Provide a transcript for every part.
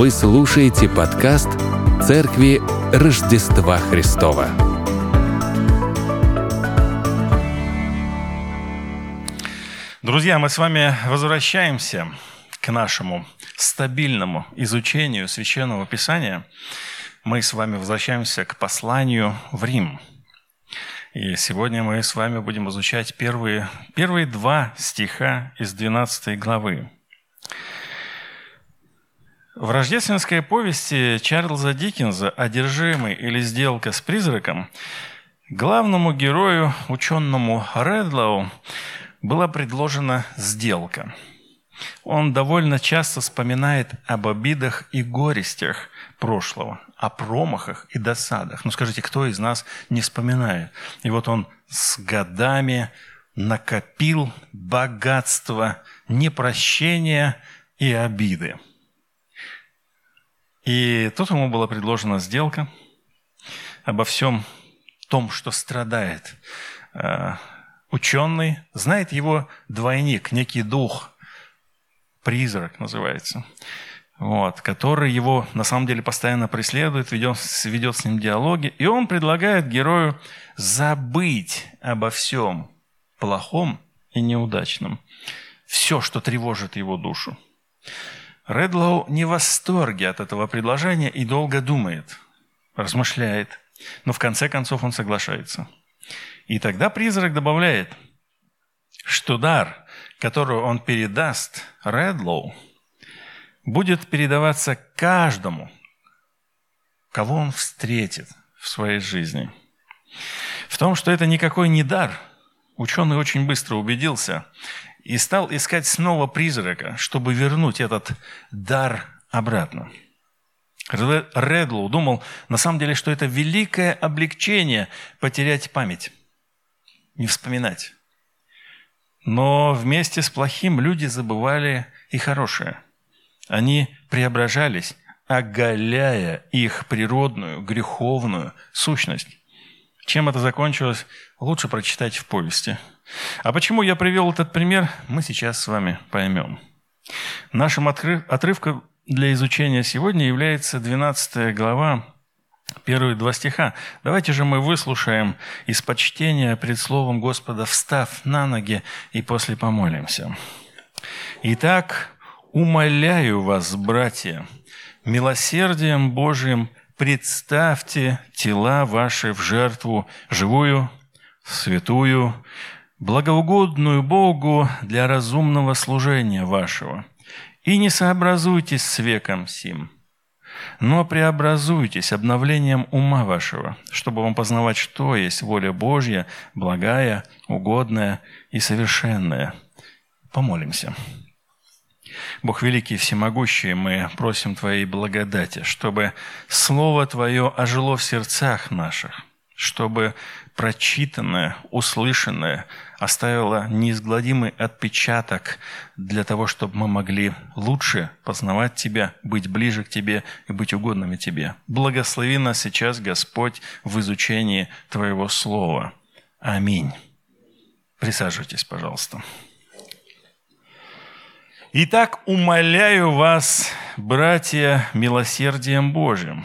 Вы слушаете подкаст «Церкви Рождества Христова». Друзья, мы с вами возвращаемся к нашему стабильному изучению Священного Писания. Мы с вами возвращаемся к посланию в Рим. И сегодня мы с вами будем изучать первые два стиха из 12 главы. В рождественской повести Чарльза Диккенса «Одержимый или сделка с призраком» главному герою, ученому Редлоу, была предложена сделка. Он довольно часто вспоминает об обидах и горестях прошлого, о промахах и досадах. Ну скажите, кто из нас не вспоминает? И вот он с годами накопил богатство непрощения и обиды. И тут ему была предложена сделка обо всем том, что страдает ученый. Знает его двойник, некий дух, призрак называется, который его на самом деле постоянно преследует, ведет с ним диалоги. И он предлагает герою забыть обо всем плохом и неудачном. Все, что тревожит его душу. Редлоу не в восторге от этого предложения и долго думает, размышляет, но в конце концов он соглашается. И тогда призрак добавляет, что дар, который он передаст Редлоу, будет передаваться каждому, кого он встретит в своей жизни. В том, что это никакой не дар, ученый очень быстро убедился и стал искать снова призрака, чтобы вернуть этот дар обратно. Редлоу думал, на самом деле, что это великое облегчение потерять память, не вспоминать. Но вместе с плохим люди забывали и хорошее. Они преображались, оголяя их природную, греховную сущность. Чем это закончилось, лучше прочитать в повести. А почему я привел этот пример, мы сейчас с вами поймем. Нашим отрывком для изучения сегодня является 12 глава, первые два стиха. Давайте же мы выслушаем из почтения пред Словом Господа, встав на ноги, и после помолимся. «Итак, умоляю вас, братья, милосердием Божиим представьте тела ваши в жертву живую, святую, благоугодную Богу для разумного служения вашего. И не сообразуйтесь с веком сим, но преобразуйтесь обновлением ума вашего, чтобы вам познавать, что есть воля Божья, благая, угодная и совершенная». Помолимся. Бог великий и всемогущий, мы просим Твоей благодати, чтобы Слово Твое ожило в сердцах наших, чтобы прочитанное, услышанное оставило неизгладимый отпечаток для того, чтобы мы могли лучше познавать Тебя, быть ближе к Тебе и быть угодными Тебе. Благослови нас сейчас, Господь, в изучении Твоего Слова. Аминь. Присаживайтесь, пожалуйста. Итак, умоляю вас, братья, милосердием Божьим.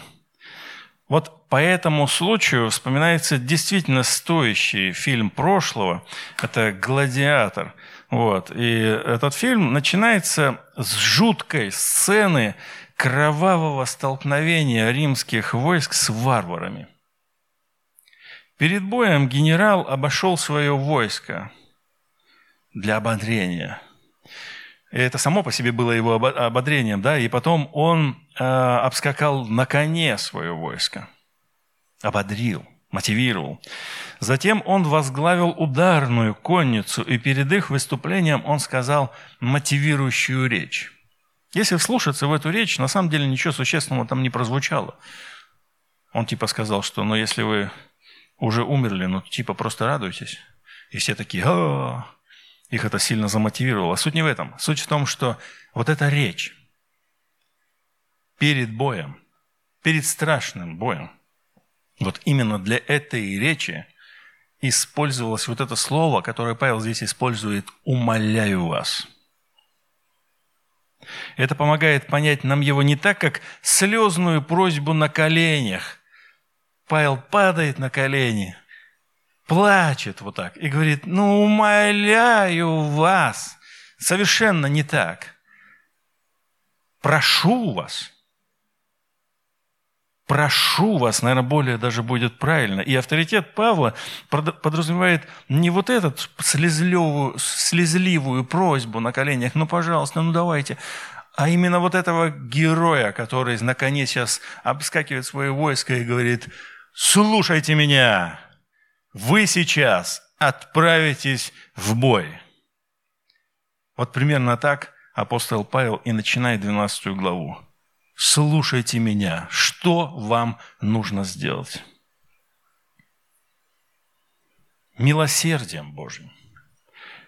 Вот по этому случаю вспоминается действительно стоящий фильм прошлого. Это «Гладиатор». И этот фильм начинается с жуткой сцены кровавого столкновения римских войск с варварами. Перед боем генерал обошел свое войско для ободрения. И это само по себе было его ободрением, да? И потом он обскакал на коне свое войско. Ободрил, мотивировал. Затем он возглавил ударную конницу, и перед их выступлением он сказал мотивирующую речь. Если вслушаться в эту речь, на самом деле ничего существенного там не прозвучало. Он типа сказал, что ну если вы уже умерли, ну типа просто радуйтесь. И все такие «а-а-а». Их это сильно замотивировало. Суть не в этом. Суть в том, что вот эта речь перед боем, перед страшным боем, вот именно для этой речи использовалось вот это слово, которое Павел здесь использует «умоляю вас». Это помогает понять нам его не так, как слезную просьбу на коленях. Павел падает на колени, плачет вот так и говорит: «Ну, умоляю вас». Совершенно не так. «Прошу вас». «Прошу вас», наверное, более даже будет правильно. И авторитет Павла подразумевает не вот эту слезливую просьбу на коленях, ну, пожалуйста, ну, давайте, а именно вот этого героя, который наконец сейчас обскакивает свое войско и говорит: «Слушайте меня, вы сейчас отправитесь в бой». Вот примерно так апостол Павел и начинает 12 главу. «Слушайте меня, что вам нужно сделать?» Милосердием Божьим.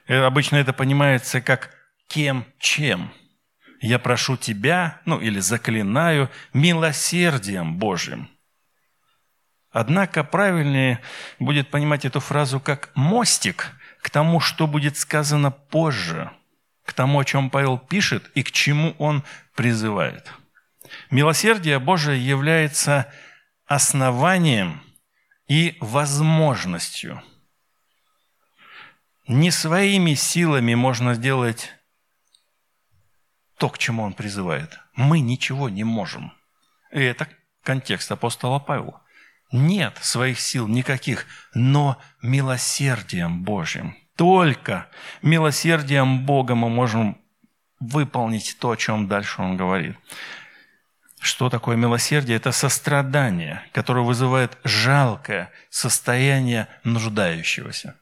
Обычно это понимается как «кем, чем». «Я прошу тебя», ну или «заклинаю милосердием Божьим». Однако правильнее будет понимать эту фразу как «мостик» к тому, что будет сказано позже, к тому, о чем Павел пишет и к чему он призывает. Милосердие Божие является основанием и возможностью. Не своими силами можно сделать то, к чему он призывает. Мы ничего не можем. И это контекст апостола Павла. Нет своих сил никаких, но милосердием Божьим. Только милосердием Бога мы можем выполнить то, о чем дальше он говорит. Что такое милосердие? Это сострадание, которое вызывает жалкое состояние нуждающегося.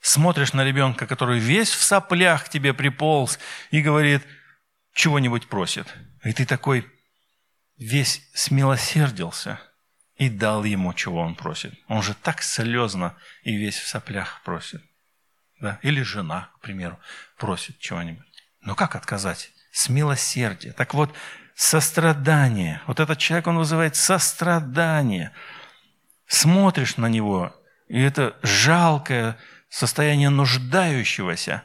Смотришь на ребенка, который весь в соплях к тебе приполз и говорит, чего-нибудь просит. И ты такой весь смилосердился и дал ему, чего он просит. Он же так слезно и весь в соплях просит. Да? Или жена, к примеру, просит чего-нибудь. Но как отказать? Смилосердие. Так вот, сострадание. Вот этот человек, он вызывает сострадание. Смотришь на него, и это жалкое состояние нуждающегося.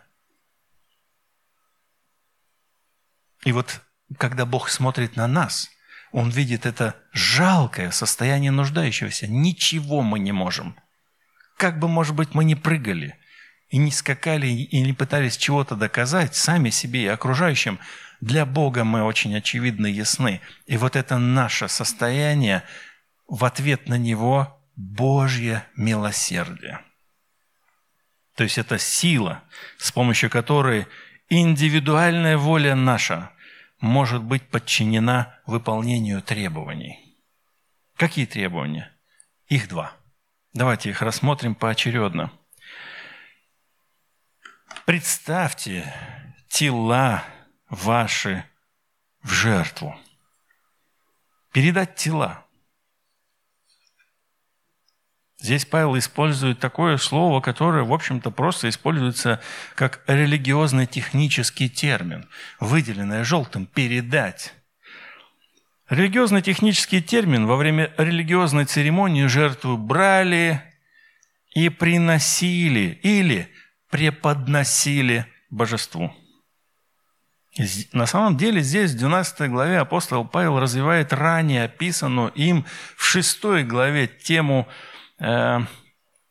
И вот, когда Бог смотрит на нас, Он видит это жалкое состояние нуждающегося. Ничего мы не можем. Как бы, может быть, мы ни прыгали, и не скакали, и не пытались чего-то доказать сами себе и окружающим, для Бога мы очень очевидны и ясны. И вот это наше состояние, в ответ на него Божье милосердие. То есть это сила, с помощью которой индивидуальная воля наша может быть подчинена выполнению требований. Какие требования? Их два. Давайте их рассмотрим поочередно. Представьте тела ваши в жертву. Передать тела. Здесь Павел использует такое слово, которое, в общем-то, просто используется как религиозно-технический термин, выделенное желтым «передать». Религиозно-технический термин во время религиозной церемонии жертву брали и приносили или преподносили божеству. На самом деле здесь, в 12 главе, апостол Павел развивает ранее описанную им в 6 главе тему,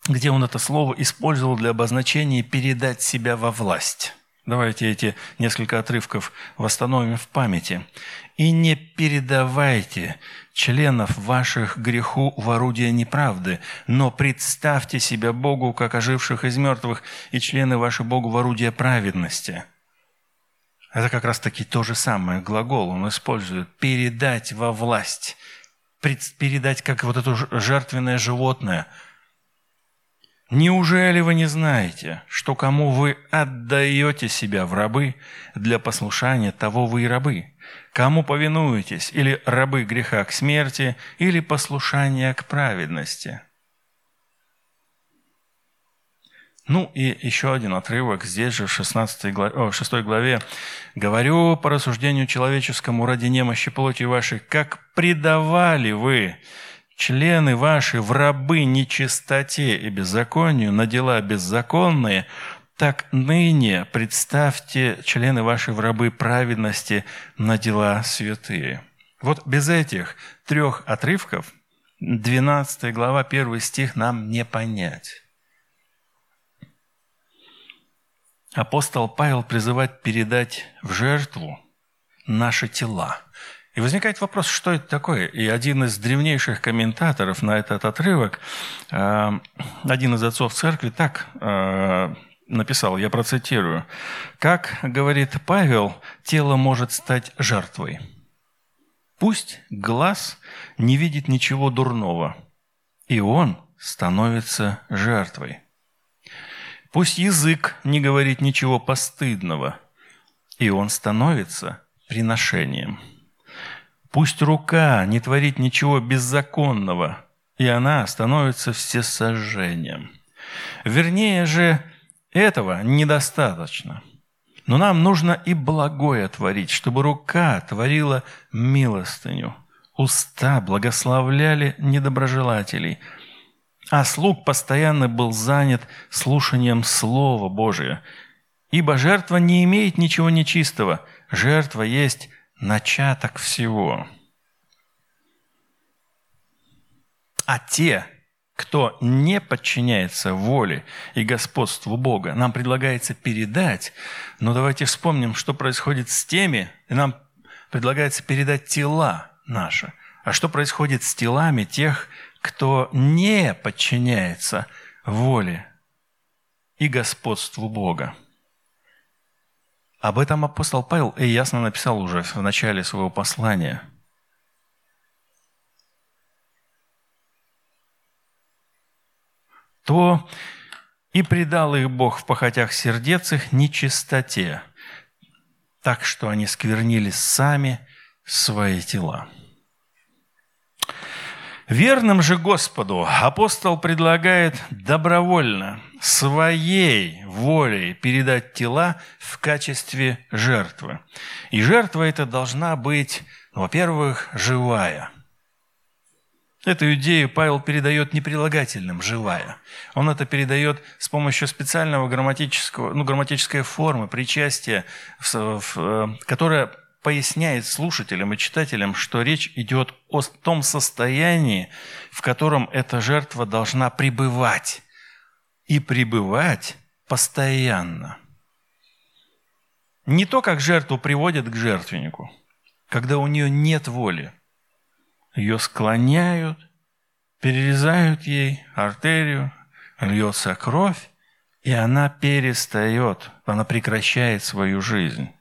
где он это слово использовал для обозначения «передать себя во власть». Давайте эти несколько отрывков восстановим в памяти. «И не передавайте членов ваших греху в орудие неправды, но представьте себя Богу, как оживших из мертвых, и члены ваши Богу в орудие праведности». Это как раз-таки то же самое глагол он использует. «Передать во власть». Передать как вот это жертвенное животное. «Неужели вы не знаете, что кому вы отдаете себя в рабы, для послушания того вы и рабы? Кому повинуетесь, или рабы греха к смерти, или послушания к праведности?» Ну и еще один отрывок, здесь же в 6 главе. «Говорю по рассуждению человеческому ради немощи плоти вашей, как предавали вы члены ваши в рабы нечистоте и беззаконию, на дела беззаконные, Так ныне представьте, члены ваши в рабы праведности на дела святые». Вот без этих трех отрывков 12 глава, 1 стих нам не понять. Апостол Павел призывает передать в жертву наши тела. И возникает вопрос, что это такое? И один из древнейших комментаторов на этот отрывок, один из отцов церкви, так написал, я процитирую. «Как, — говорит Павел, — тело может стать жертвой. Пусть глаз не видит ничего дурного, и он становится жертвой. Пусть язык не говорит ничего постыдного, и он становится приношением. Пусть рука не творит ничего беззаконного, и она становится всесожжением. Вернее же, этого недостаточно. Но нам нужно и благое творить, чтобы рука творила милостыню. Уста благословляли недоброжелателей, а слуг постоянно был занят слушанием Слова Божия. Ибо жертва не имеет ничего нечистого, жертва есть начаток всего. А те, кто не подчиняется воле и господству Бога, нам предлагается передать, но давайте вспомним, что происходит с теми, и нам предлагается передать тела наши. А что происходит с телами тех, кто не подчиняется воле и господству Бога? Об этом апостол Павел и ясно написал уже в начале своего послания. «То и предал их Бог в похотях сердец их нечистоте, так что они сквернили сами свои тела». Верным же Господу апостол предлагает добровольно, своей волей передать тела в качестве жертвы. И жертва эта должна быть, во-первых, живая. Эту идею Павел передает не прилагательным «живая». Он это передает с помощью специального грамматической формы, причастия, которая поясняет слушателям и читателям, что речь идет о том состоянии, в котором эта жертва должна пребывать. И пребывать постоянно. Не то, как жертву приводят к жертвеннику, когда у нее нет воли. Ее склоняют, перерезают ей артерию, льется кровь, и она перестает, она прекращает свою жизнь.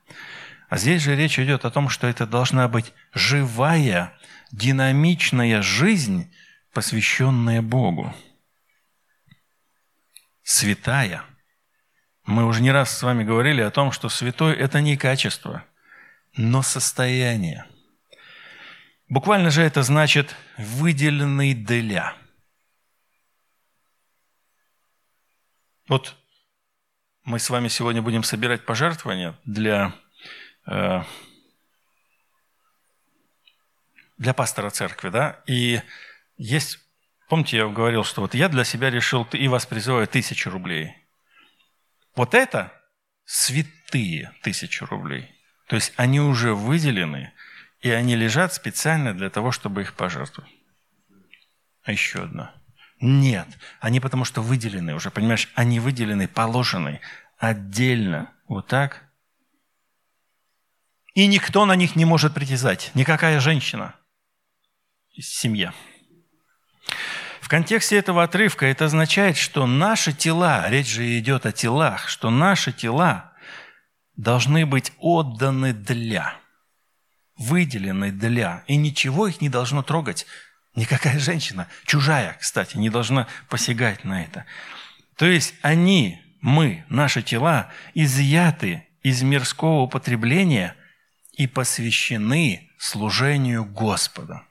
А здесь же речь идет о том, что это должна быть живая, динамичная жизнь, посвященная Богу. Святая. Мы уже не раз с вами говорили о том, что святой – это не качество, но состояние. Буквально же это значит «выделенный для». Вот мы с вами сегодня будем собирать пожертвования для пастора церкви, да, и есть, помните, я говорил, что вот я для себя решил и вас призываю 1000 рублей. Вот это святые 1000 рублей. То есть они уже выделены, и они лежат специально для того, чтобы их пожертвовать. А еще одна. Нет, они потому что выделены уже, понимаешь, они выделены, положены отдельно, вот так. И никто на них не может притязать. Никакая женщина. Семья. В контексте этого отрывка это означает, что наши тела, речь же идет о телах, что наши тела должны быть отданы для, выделены для. И ничего их не должно трогать. Никакая женщина, чужая, кстати, не должна посягать на это. То есть они, мы, наши тела, изъяты из мирского употребления и посвящены служению Господа.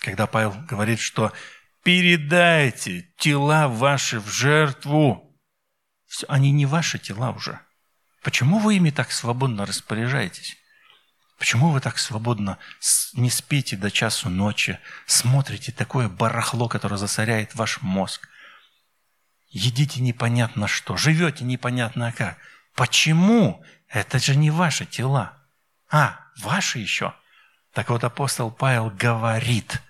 Когда Павел говорит, что «передайте тела ваши в жертву», все, они не ваши тела уже. Почему вы ими так свободно распоряжаетесь? Почему вы так свободно не спите до часу ночи, смотрите такое барахло, которое засоряет ваш мозг? едите непонятно что, живете непонятно как. Почему? Это же не ваши тела. А, ваши еще. Так вот апостол Павел говорит,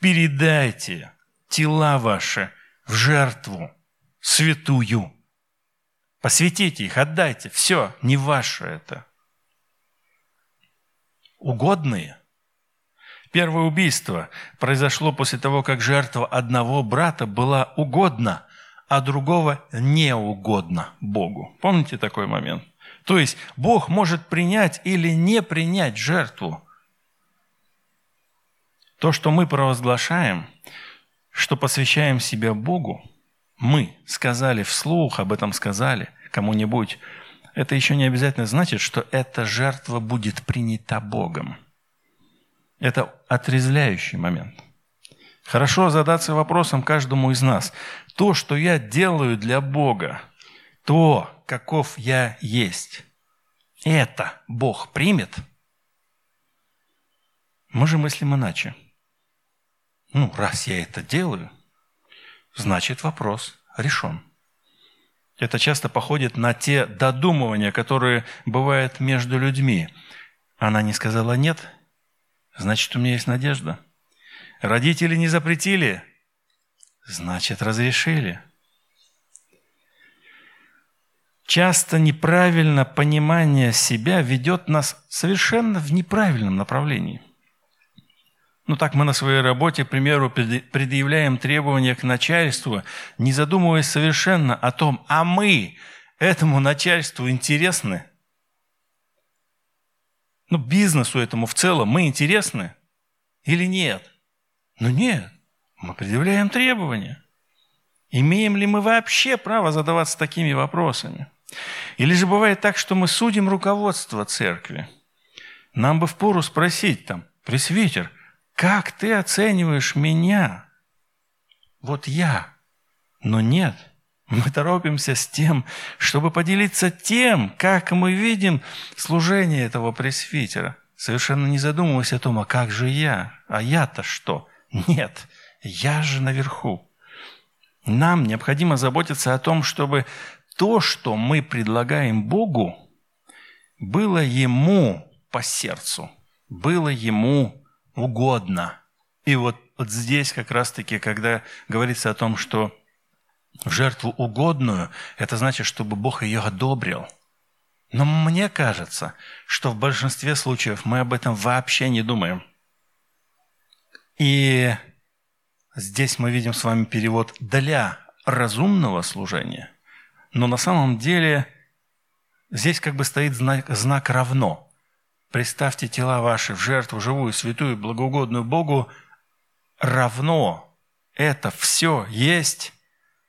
передайте тела ваши в жертву святую. Посвятите их, отдайте. Все, не ваше это. Угодные. Первое убийство произошло после того, как жертва одного брата была угодна, а другого неугодна Богу. Помните такой момент? То есть Бог может принять или не принять жертву. То, что мы провозглашаем, что посвящаем себя Богу, мы сказали вслух, об этом сказали кому-нибудь, это еще не обязательно значит, что эта жертва будет принята Богом. Это отрезвляющий момент. Хорошо задаться вопросом каждому из нас. То, что я делаю для Бога, то, каков я есть, это Бог примет? Мы же мыслим иначе. Ну, раз я это делаю, значит, вопрос решен. Это часто походит на те додумывания, которые бывают между людьми. Она не сказала «нет», значит, у меня есть надежда. Родители не запретили, значит, разрешили. Часто неправильное понимание себя ведет нас совершенно в неправильном направлении. Ну так мы на своей работе, к примеру, предъявляем требования к начальству, не задумываясь совершенно о том, а мы этому начальству интересны? Ну бизнесу этому в целом мы интересны или нет? Ну нет, мы предъявляем требования. Имеем ли мы вообще право задаваться такими вопросами? Или же бывает так, что мы судим руководство церкви. Нам бы впору спросить там, пресвитер, как ты оцениваешь меня? Вот я. Но нет, мы торопимся с тем, чтобы поделиться тем, как мы видим служение этого пресвитера. Совершенно не задумываясь о том, а как же я? А я-то что? Нет, я же наверху. Нам необходимо заботиться о том, чтобы то, что мы предлагаем Богу, было Ему по сердцу, было Ему угодно. И вот здесь как раз-таки, когда говорится о том, что жертву угодную, это значит, чтобы Бог ее одобрил. Но мне кажется, что в большинстве случаев мы об этом вообще не думаем. И здесь мы видим с вами перевод «для разумного служения». Но на самом деле здесь как бы стоит знак «равно». Представьте тела ваши в жертву живую, святую, благоугодную Богу, равно это все есть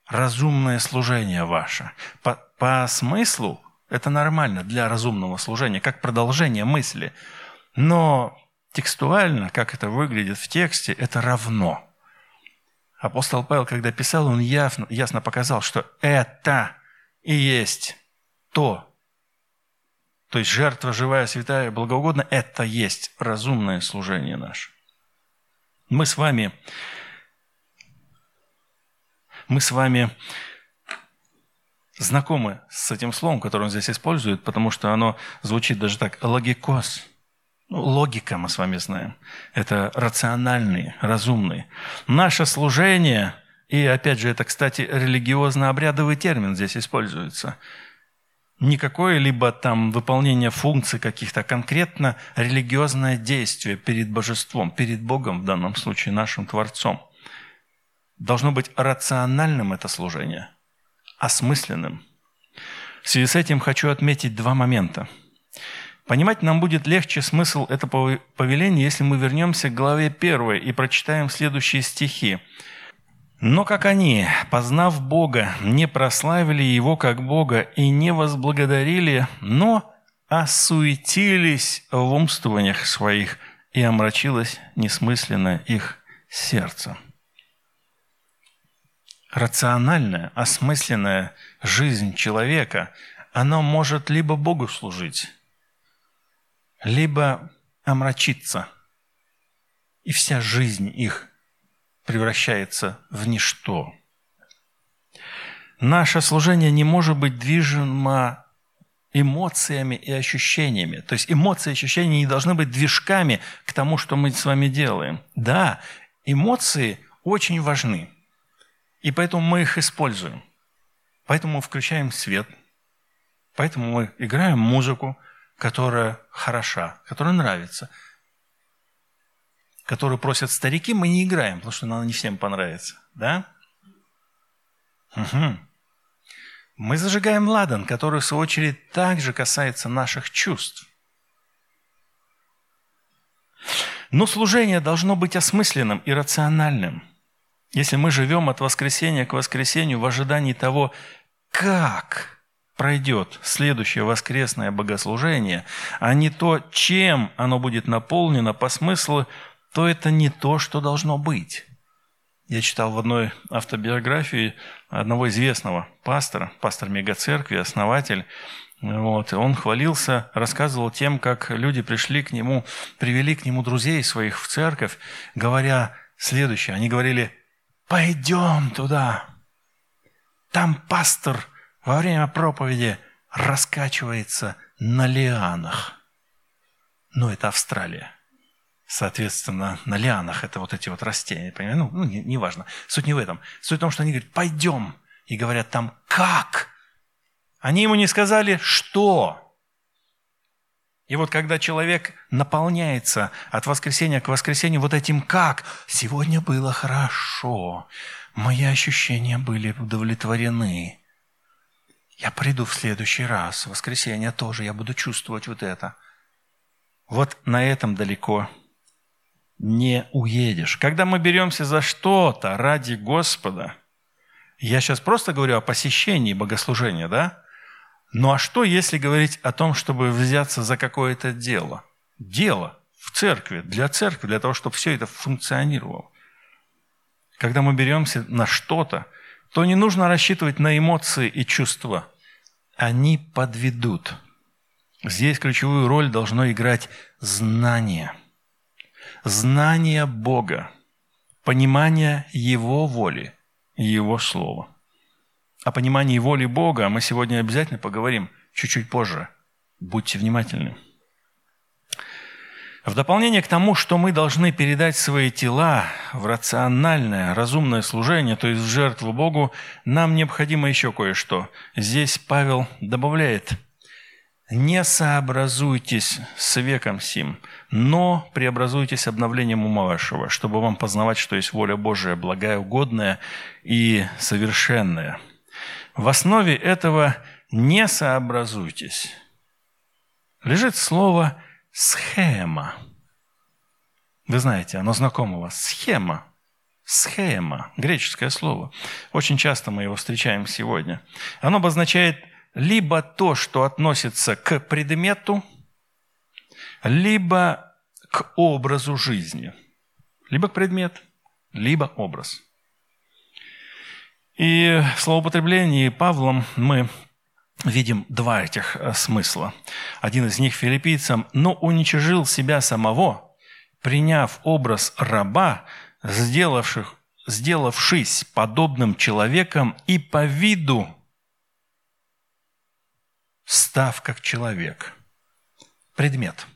разумное служение ваше. По смыслу это нормально для разумного служения, как продолжение мысли. Но текстуально, как это выглядит в тексте, это равно. Апостол Павел, когда писал, он ясно показал, что это и есть то. То есть жертва живая, святая, благоугодная – это есть разумное служение наше. Мы с вами знакомы с этим словом, которое он здесь использует, потому что оно звучит даже так – логикос. Ну, логика мы с вами знаем. Это рациональные, разумные. Наше служение, и опять же, это, кстати, религиозно-обрядовый термин здесь используется – не какое-либо там выполнение функций каких-то, а конкретно религиозное действие перед божеством, перед Богом, в данном случае нашим Творцом. Должно быть рациональным это служение, осмысленным. В связи с этим хочу отметить два момента. Понимать нам будет легче смысл этого повеления, если мы вернемся к главе 1 и прочитаем следующие стихи. «Но как они, познав Бога, не прославили Его как Бога и не возблагодарили, но осуетились в умствованиях своих, и омрачилось несмысленно их сердце». Рациональная, осмысленная жизнь человека, она может либо Богу служить, либо омрачиться, и вся жизнь их превращается в ничто. Наше служение не может быть движимо эмоциями и ощущениями. То есть эмоции и ощущения не должны быть движками к тому, что мы с вами делаем. Да, эмоции очень важны, и поэтому мы их используем. Поэтому мы включаем свет, поэтому мы играем музыку, которая хороша, которая нравится, которую просят старики, мы не играем, потому что она не всем понравится. Да? Угу. Мы зажигаем ладан, который, в свою очередь, также касается наших чувств. Но служение должно быть осмысленным и рациональным. Если мы живем от воскресения к воскресению в ожидании того, как пройдет следующее воскресное богослужение, а не то, чем оно будет наполнено по смыслу, то это не то, что должно быть. Я читал в одной автобиографии одного известного пастора, пастор мегацеркви, основатель. Вот, и он хвалился, рассказывал тем, как люди пришли к нему, привели к нему друзей своих в церковь, говоря следующее. Они говорили: «Пойдем туда, там пастор во время проповеди раскачивается на лианах». Ну, это Австралия. Соответственно, на лианах это вот эти вот растения, понимаете? Ну, неважно. Суть не в этом. Суть в том, что они говорят: «Пойдем». И говорят там: «Как?» Они ему не сказали «что?». И вот когда человек наполняется от воскресения к воскресению вот этим «как?», сегодня было хорошо, мои ощущения были удовлетворены. Я приду в следующий раз, в воскресенье тоже, я буду чувствовать вот это. Вот на этом далеко не уедешь. Когда мы беремся за что-то ради Господа, я сейчас просто говорю о посещении богослужения, да? Ну а что, если говорить о том, чтобы взяться за какое-то дело? Дело в церкви, для того, чтобы все это функционировало. Когда мы беремся на что-то, то не нужно рассчитывать на эмоции и чувства. Они подведут. Здесь ключевую роль должно играть знание. Знание Бога, понимание Его воли, Его слова. О понимании воли Бога мы сегодня обязательно поговорим чуть-чуть позже. Будьте внимательны. В дополнение к тому, что мы должны передать свои тела в рациональное, разумное служение, то есть в жертву Богу, нам необходимо еще кое-что. Здесь Павел добавляет: «Не сообразуйтесь с веком сим, но преобразуйтесь обновлением ума вашего, чтобы вам познавать, что есть воля Божия, благая, угодная и совершенная». В основе этого «не сообразуйтесь» лежит слово «схема». Вы знаете, оно знакомо у вас. Схема. Схема. Греческое слово. Очень часто мы его встречаем сегодня. Оно обозначает либо то, что относится к предмету, либо к образу жизни. Либо предмет, либо образ. И в словоупотреблении Павлом мы видим два этих смысла. Один из них филиппийцам: «Но уничижил себя самого, приняв образ раба, сделавшись подобным человеком и по виду став как человек». Предмет.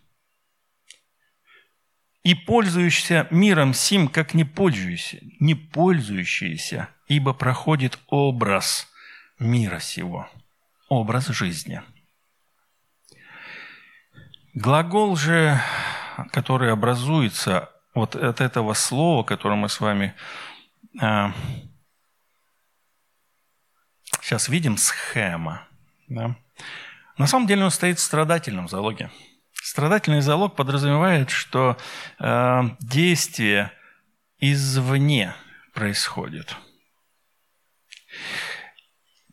«И пользующийся миром сим, как не пользующийся, ибо проходит образ мира сего». Образ жизни. Глагол же, который образуется вот от этого слова, которое мы с вами сейчас видим, схема, да? На самом деле он стоит в страдательном залоге. Страдательный залог подразумевает, что действие извне происходит.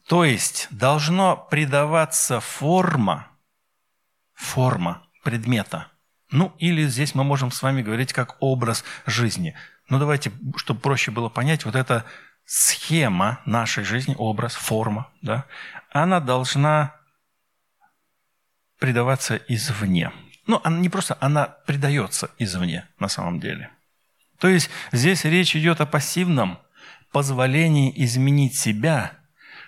То есть должно придаваться форма предмета. Ну или здесь мы можем с вами говорить как образ жизни. Но давайте, чтобы проще было понять, вот эта схема нашей жизни, образ, форма, да, она должна придаваться извне. Но она не просто, она придается извне на самом деле. То есть здесь речь идет о пассивном позволении изменить себя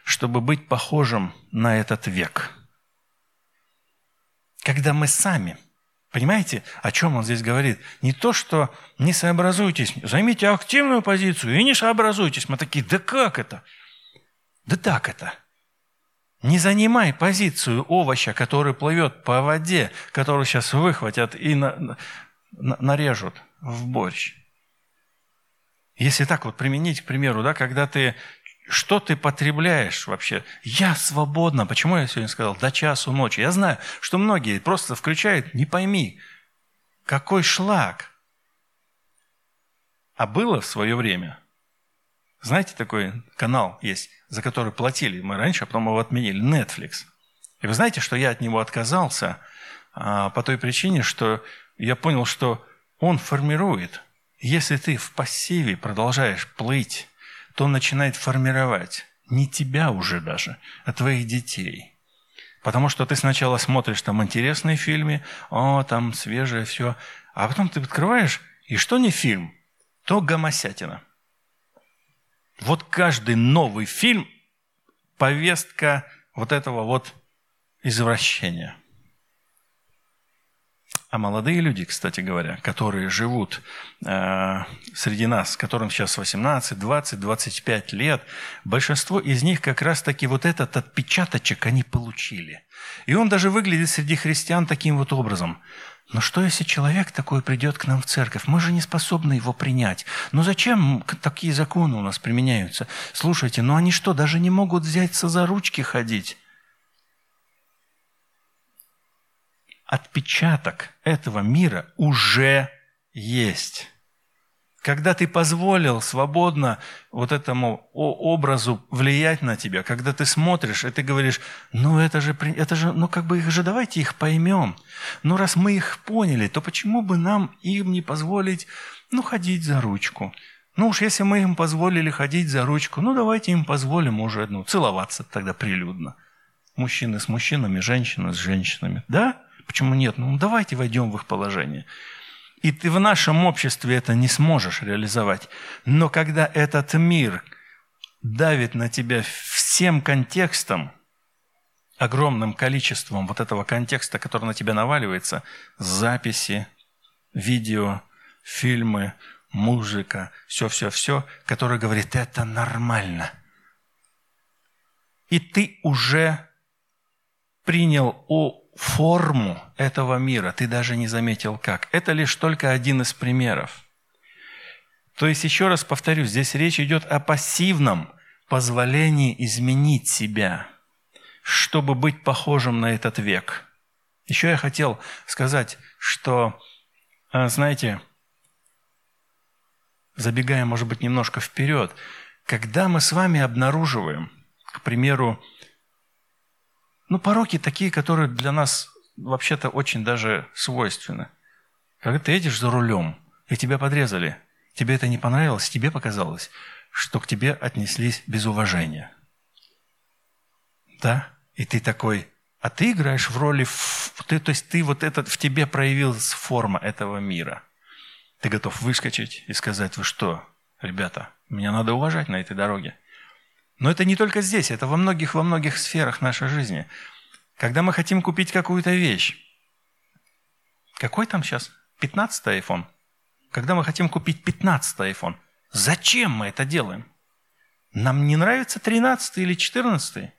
чтобы быть похожим на этот век. Когда мы сами, понимаете, о чем он здесь говорит? Не то, что не сообразуйтесь, займите активную позицию и не сообразуйтесь. Мы такие, да как это? Да так это. Не занимай позицию овоща, который плывет по воде, который сейчас выхватят и нарежут в борщ. Если так вот применить, к примеру, да, когда ты, что ты потребляешь вообще? Я свободна. Почему я сегодня сказал до часу ночи? Я знаю, что многие просто включают, не пойми, какой шлак. А было в свое время, знаете, такой канал есть, за который платили мы раньше, а потом его отменили, Netflix. И вы знаете, что я от него отказался по той причине, что я понял, что он формирует. Если ты в пассиве продолжаешь плыть, то он начинает формировать не тебя уже даже, а твоих детей. Потому что ты сначала смотришь там интересные фильмы, о, там свежее все, а потом ты открываешь, и что не фильм, то гомосятина. Вот каждый новый фильм – повестка вот этого вот извращения. А молодые люди, кстати говоря, которые живут среди нас, которым сейчас 18, 20, 25 лет, большинство из них как раз-таки вот этот отпечаточек они получили. И он даже выглядит среди христиан таким вот образом. Но что, если человек такой придет к нам в церковь? Мы же не способны его принять. Ну зачем такие законы у нас применяются? Слушайте, ну они что, даже не могут взяться за ручки ходить? Отпечаток этого мира уже есть. Когда ты позволил свободно вот этому образу влиять на тебя, когда ты смотришь, и ты говоришь, ну это же, ну как бы их же, давайте их поймем. Ну раз мы их поняли, то почему бы нам им не позволить, ну, ходить за ручку? Ну уж если мы им позволили ходить за ручку, ну давайте им позволим уже, ну, целоваться тогда прилюдно. Мужчины с мужчинами, женщины с женщинами. Да? Почему нет? Ну давайте войдем в их положение. И ты в нашем обществе это не сможешь реализовать. Но когда этот мир давит на тебя всем контекстом, огромным количеством вот этого контекста, который на тебя наваливается, записи, видео, фильмы, музыка, все-все-все, который говорит, это нормально. И ты уже принял форму этого мира, ты даже не заметил как. Это лишь только один из примеров. То есть, еще раз повторю, здесь речь идет о пассивном позволении изменить себя, чтобы быть похожим на этот век. Еще я хотел сказать, что, знаете, забегая, может быть, немножко вперед, когда мы с вами обнаруживаем, к примеру, ну, пороки такие, которые для нас вообще-то очень даже свойственны. Когда ты едешь за рулем, и тебя подрезали, тебе это не понравилось, тебе показалось, что к тебе отнеслись без уважения. Да? И ты такой, а ты играешь в роли, ты вот этот, в тебе проявилась форма этого мира. Ты готов выскочить и сказать, вы что, ребята, меня надо уважать на этой дороге. Но это не только здесь, это во многих сферах нашей жизни. Когда мы хотим купить какую-то вещь, какой там сейчас? 15-й iPhone? Когда мы хотим купить 15-й iPhone, зачем мы это делаем? Нам не нравится 13-й или 14-й?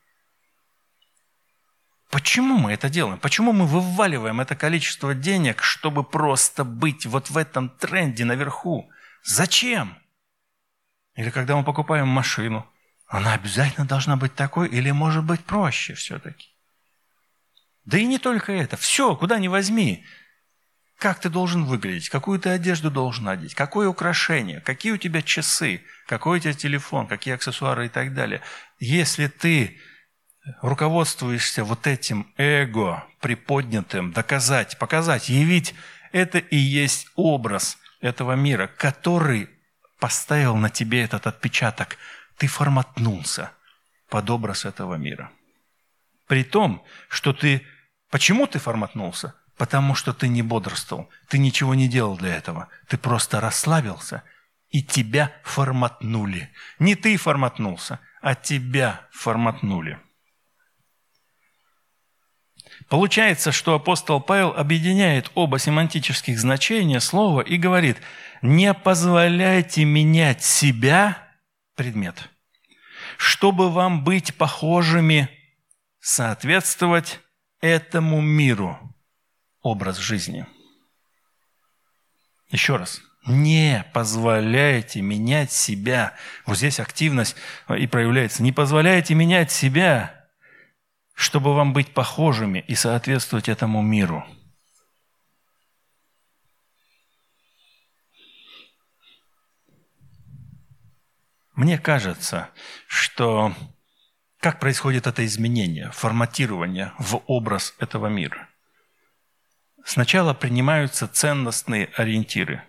Почему мы это делаем? Почему мы вываливаем это количество денег, чтобы просто быть вот в этом тренде наверху? Зачем? Или когда мы покупаем машину, она обязательно должна быть такой или, может быть, проще все-таки. Да и не только это. Все, куда ни возьми. Как ты должен выглядеть, какую ты одежду должен одеть, какое украшение, какие у тебя часы, какой у тебя телефон, какие аксессуары и так далее. Если ты руководствуешься вот этим эго приподнятым, доказать, показать, явить, это и есть образ этого мира, который поставил на тебе этот отпечаток. Ты форматнулся под образ этого мира. При том, что ты... Почему ты форматнулся? Потому что ты не бодрствовал, ты ничего не делал для этого. Ты просто расслабился и тебя форматнули. Не ты форматнулся, а тебя форматнули. Получается, что апостол Павел объединяет оба семантических значения слова и говорит: «Не позволяйте менять себя, предмет, чтобы вам быть похожими, соответствовать этому миру, образ жизни». Еще раз. Не позволяйте менять себя. Вот здесь активность и проявляется. Не позволяйте менять себя, чтобы вам быть похожими и соответствовать этому миру. Мне кажется, что как происходит это изменение, форматирование в образ этого мира? Сначала принимаются ценностные ориентиры,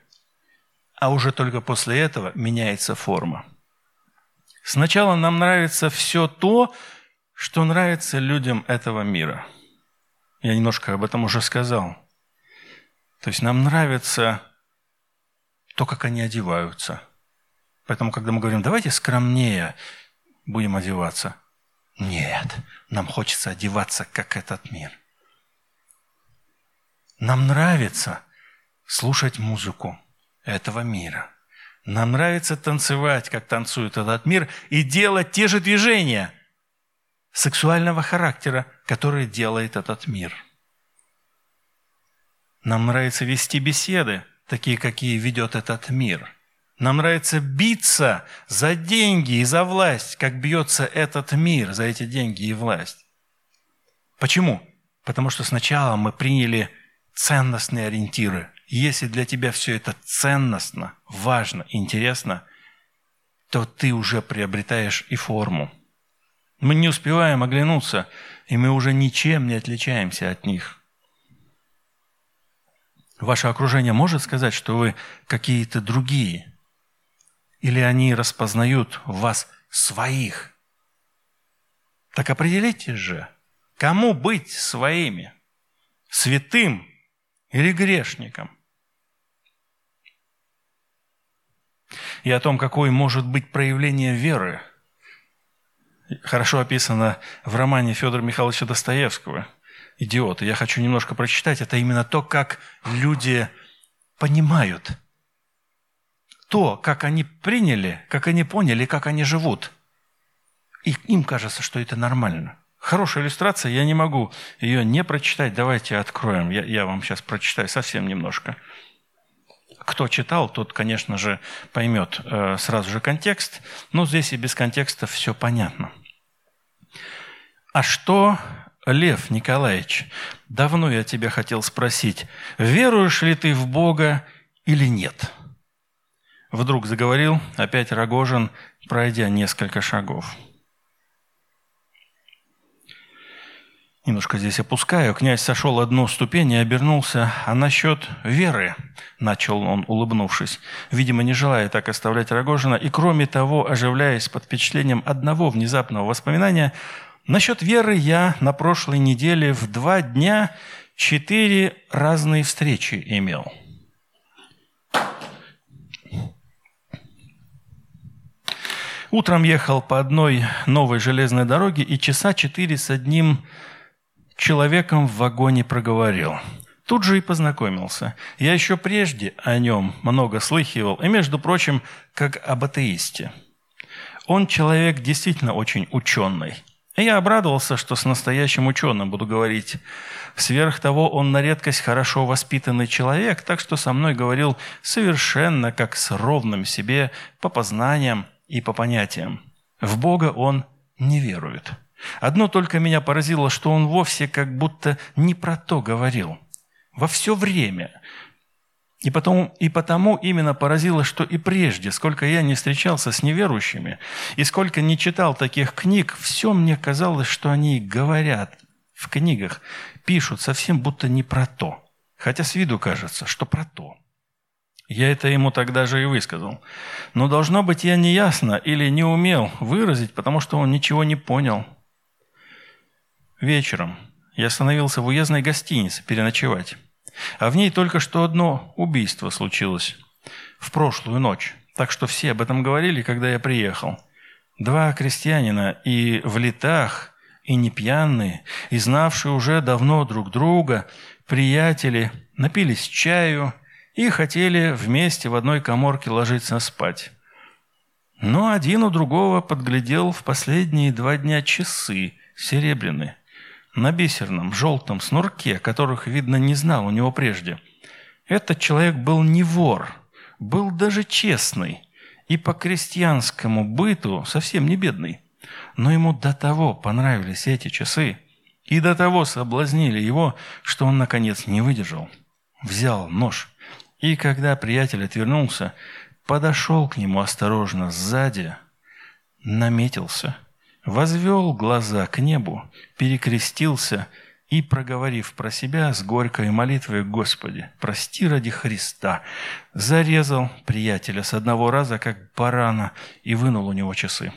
а уже только после этого меняется форма. Сначала нам нравится все то, что нравится людям этого мира. Я немножко об этом уже сказал. То есть нам нравится то, как они одеваются. Поэтому, когда мы говорим, давайте скромнее будем одеваться. Нет, нам хочется одеваться, как этот мир. Нам нравится слушать музыку этого мира. Нам нравится танцевать, как танцует этот мир, и делать те же движения сексуального характера, которые делает этот мир. Нам нравится вести беседы, такие, какие ведет этот мир. Нам нравится биться за деньги и за власть, как бьется этот мир за эти деньги и власть. Почему? Потому что сначала мы приняли ценностные ориентиры. Если для тебя все это ценностно, важно, интересно, то ты уже приобретаешь и форму. Мы не успеваем оглянуться, и мы уже ничем не отличаемся от них. Ваше окружение может сказать, что вы какие-то другие? Или они распознают в вас своих? Так определитесь же, кому быть своими? Святым или грешником? И о том, какое может быть проявление веры, хорошо описано в романе Федора Михайловича Достоевского «Идиот». Я хочу немножко прочитать. Это именно то, как люди понимают. То, как они приняли, как они поняли, как они живут. И им кажется, что это нормально. Хорошая иллюстрация, я не могу ее не прочитать. Давайте откроем. Я вам сейчас прочитаю совсем немножко. Кто читал, тот, конечно же, поймет сразу же контекст, но здесь и без контекста все понятно. «А что, Лев Николаевич, давно я тебя хотел спросить, веруешь ли ты в Бога или нет?» Вдруг заговорил опять Рогожин, пройдя несколько шагов. Немножко здесь опускаю. Князь сошел одну ступень и обернулся. «А насчет веры?» – начал он, улыбнувшись. Видимо, не желая так оставлять Рогожина. И, кроме того, оживляясь под впечатлением одного внезапного воспоминания, «насчет веры я на прошлой неделе в 2 дня 4 разные встречи имел». Утром ехал по одной новой железной дороге и часа 4 с одним... человеком в вагоне проговорил. Тут же и познакомился. Я еще прежде о нем много слыхивал, и, между прочим, как об атеисте. Он человек действительно очень ученый. И я обрадовался, что с настоящим ученым буду говорить. Сверх того, он на редкость хорошо воспитанный человек, так что со мной говорил совершенно как с ровным себе по познаниям и по понятиям. В Бога он не верует. Одно только меня поразило, что он вовсе как будто не про то говорил. Во все время. И потому именно поразило, что и прежде, сколько я не встречался с неверующими, и сколько не читал таких книг, все мне казалось, что они говорят в книгах, пишут совсем будто не про то. Хотя с виду кажется, что про то. Я это ему тогда же и высказал. Но должно быть, я неясно или не умел выразить, потому что он ничего не понял. Вечером я остановился в уездной гостинице переночевать. А в ней только что одно убийство случилось в прошлую ночь. Так что все об этом говорили, когда я приехал. Два крестьянина и в летах, и не пьяные, и знавшие уже давно друг друга, приятели, напились чаю и хотели вместе в одной каморке ложиться спать. Но один у другого подглядел в последние 2 дня часы серебряные, на бисерном желтом снурке, которых, видно, не знал у него прежде. Этот человек был не вор, был даже честный и по крестьянскому быту совсем не бедный. Но ему до того понравились эти часы и до того соблазнили его, что он, наконец, не выдержал. Взял нож и, когда приятель отвернулся, подошел к нему осторожно сзади, наметился, возвел глаза к небу, перекрестился и, проговорив про себя с горькой молитвой: «Господи, прости ради Христа», зарезал приятеля с одного раза, как барана, и вынул у него часы.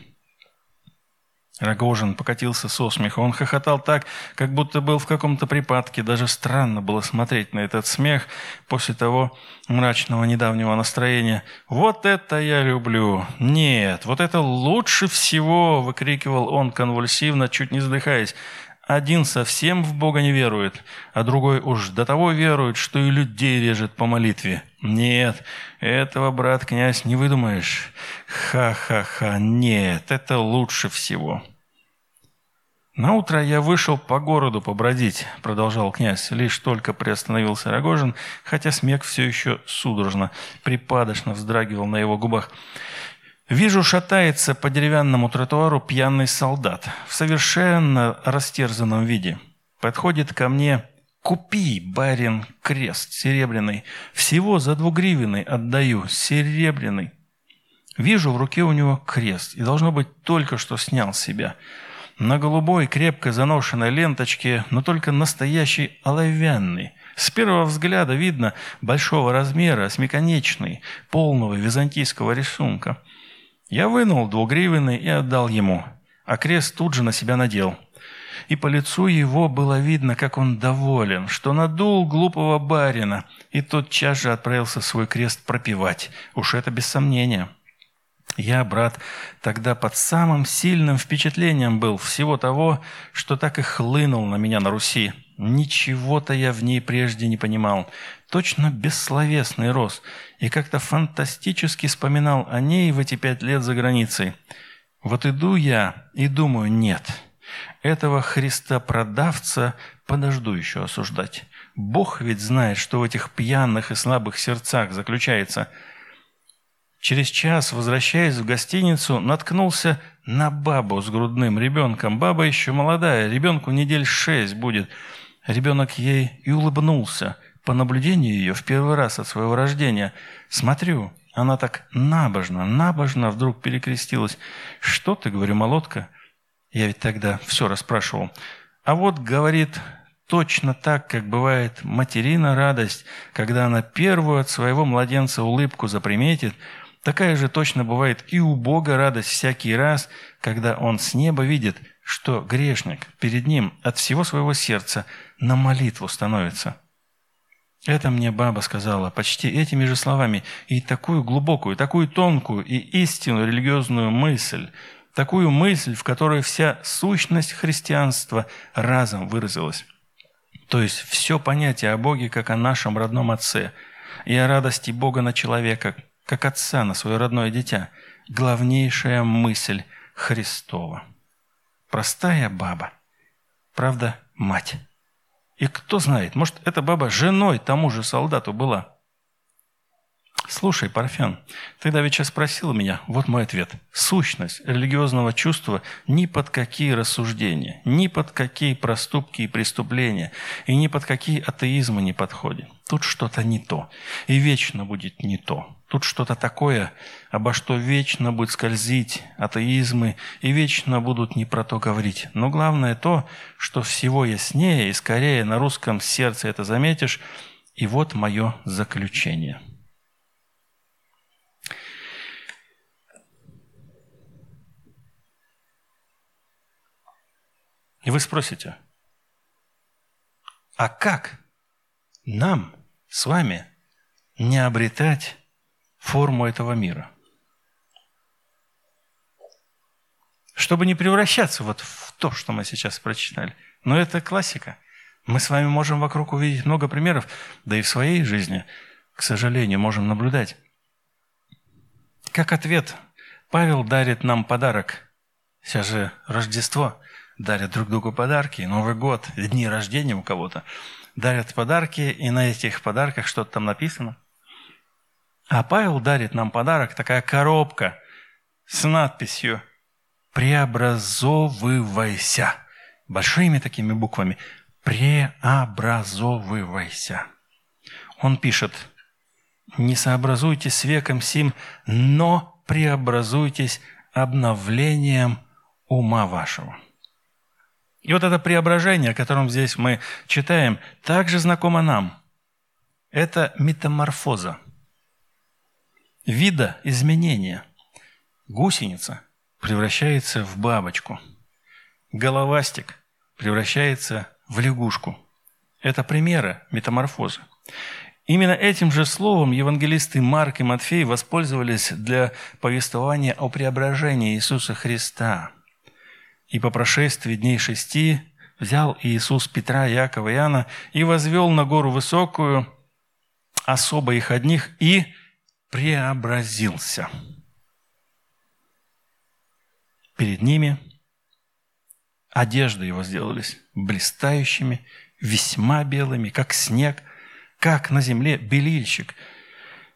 Рогожин покатился со смеха. Он хохотал так, как будто был в каком-то припадке. Даже странно было смотреть на этот смех после того мрачного недавнего настроения. «Вот это я люблю! Нет, вот это лучше всего!» — выкрикивал он конвульсивно, чуть не задыхаясь. «Один совсем в Бога не верует, а другой уж до того верует, что и людей режет по молитве. Нет, этого, брат князь, не выдумаешь. Ха-ха-ха, нет, это лучше всего». «Наутро я вышел по городу побродить», — продолжал князь. Лишь только приостановился Рогожин, хотя смех все еще судорожно, припадочно вздрагивал на его губах. «Вижу, шатается по деревянному тротуару пьяный солдат в совершенно растерзанном виде. Подходит ко мне: „Купи, барин, крест серебряный. Всего за 2 гривны отдаю, серебряный“. Вижу, в руке у него крест, и, должно быть, только что снял с себя. На голубой, крепко заношенной ленточке, но только настоящий оловянный. С первого взгляда видно: большого размера, осьмиконечный, полного византийского рисунка. Я вынул 2 гривны и отдал ему, а крест тут же на себя надел. И по лицу его было видно, как он доволен, что надул глупого барина, и тотчас же отправился свой крест пропивать. Уж это без сомнения. Я, брат, тогда под самым сильным впечатлением был всего того, что так и хлынул на меня на Руси. Ничего-то я в ней прежде не понимал. Точно бессловесный рос. И как-то фантастически вспоминал о ней в эти 5 лет за границей. Вот иду я и думаю: нет, этого Христа-продавца подожду еще осуждать. Бог ведь знает, что в этих пьяных и слабых сердцах заключается». Через час, возвращаясь в гостиницу, наткнулся на бабу с грудным ребенком. Баба еще молодая, ребенку 6 недель будет. Ребенок ей и улыбнулся. По наблюдению ее в первый раз от своего рождения, смотрю, она так набожно вдруг перекрестилась. «Что ты, — говорю, — молодка?» Я ведь тогда все расспрашивал. «А вот, — говорит, — точно так, как бывает материна радость, когда она первую от своего младенца улыбку заприметит, такая же точно бывает и у Бога радость всякий раз, когда Он с неба видит, что грешник перед Ним от всего своего сердца на молитву становится». Это мне баба сказала почти этими же словами, и такую глубокую, такую тонкую и истинную религиозную мысль, такую мысль, в которой вся сущность христианства разом выразилась. То есть все понятие о Боге, как о нашем родном Отце, и о радости Бога на человека, как отца на свое родное дитя. Главнейшая мысль Христова. Простая баба. Правда, мать. И кто знает, может, эта баба женой тому же солдату была. «Слушай, Парфян, ты давеча спросил меня, вот мой ответ. Сущность религиозного чувства ни под какие рассуждения, ни под какие проступки и преступления, и ни под какие атеизмы не подходит. Тут что-то не то, и вечно будет не то. Тут что-то такое, обо что вечно будет скользить атеизмы, и вечно будут не про то говорить. Но главное то, что всего яснее и скорее на русском сердце это заметишь, и вот мое заключение». И вы спросите: а как нам с вами не обретать форму этого мира? чтобы не превращаться вот в то, что мы сейчас прочитали. Но это классика. Мы с вами можем вокруг увидеть много примеров, да и в своей жизни, к сожалению, можем наблюдать. Как ответ, Павел дарит нам подарок. Сейчас же Рождество. Дарят друг другу подарки, Новый год, дни рождения у кого-то. Дарят подарки, и на этих подарках что-то там написано. А Павел дарит нам подарок, такая коробка с надписью «Преобразовывайся». Большими такими буквами. «Преобразовывайся». Он пишет: «Не сообразуйтесь с веком сим, но преобразуйтесь обновлением ума вашего». И вот это преображение, о котором здесь мы читаем, также знакомо нам. Это метаморфоза. Видоизменение. Гусеница превращается в бабочку. Головастик превращается в лягушку. Это примеры метаморфозы. Именно этим же словом евангелисты Марк и Матфей воспользовались для повествования о преображении Иисуса Христа. «И по прошествии дней шести взял Иисус Петра, Иакова и Иоанна и возвел на гору высокую, особо их одних, и преобразился. Перед ними одежды его сделались блистающими, весьма белыми, как снег, как на земле белильщик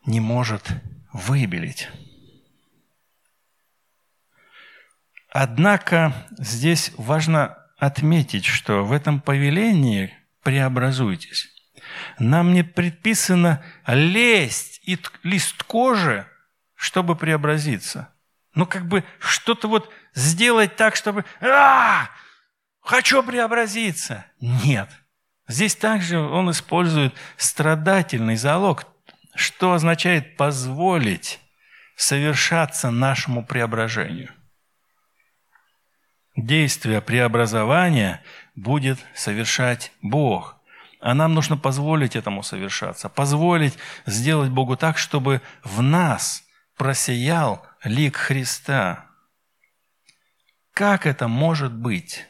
не может выбелить». Однако здесь важно отметить, что в этом повелении «преобразуйтесь» нам не предписано лезть и лист кожи, чтобы преобразиться. Ну, как бы что-то вот сделать так, чтобы «хочу преобразиться». Нет. Здесь также он использует страдательный залог, что означает «позволить совершаться нашему преображению». Действие преобразования будет совершать Бог. А нам нужно позволить этому совершаться, позволить сделать Богу так, чтобы в нас просиял лик Христа. Как это может быть?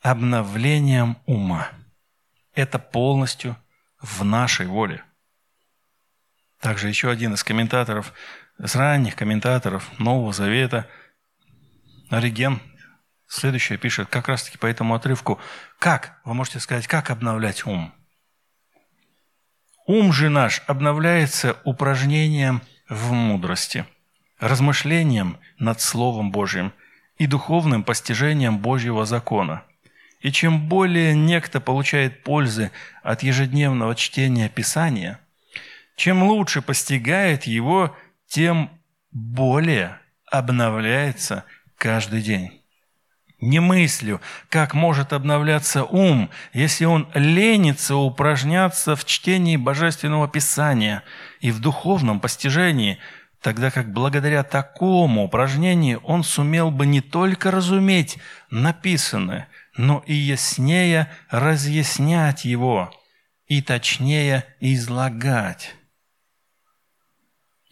Обновлением ума. Это полностью в нашей воле. Также еще один из комментаторов, из ранних комментаторов Нового Завета, Ариген следующее пишет как раз-таки по этому отрывку. Как, вы можете сказать, как обновлять ум? Ум же наш обновляется упражнением в мудрости, размышлением над Словом Божьим и духовным постижением Божьего закона. И чем более некто получает пользы от ежедневного чтения Писания, чем лучше постигает его, тем более обновляется каждый день. Не мыслю, как может обновляться ум, если он ленится упражняться в чтении Божественного Писания и в духовном постижении, тогда как благодаря такому упражнению он сумел бы не только разуметь написанное, но и яснее разъяснять его и точнее излагать.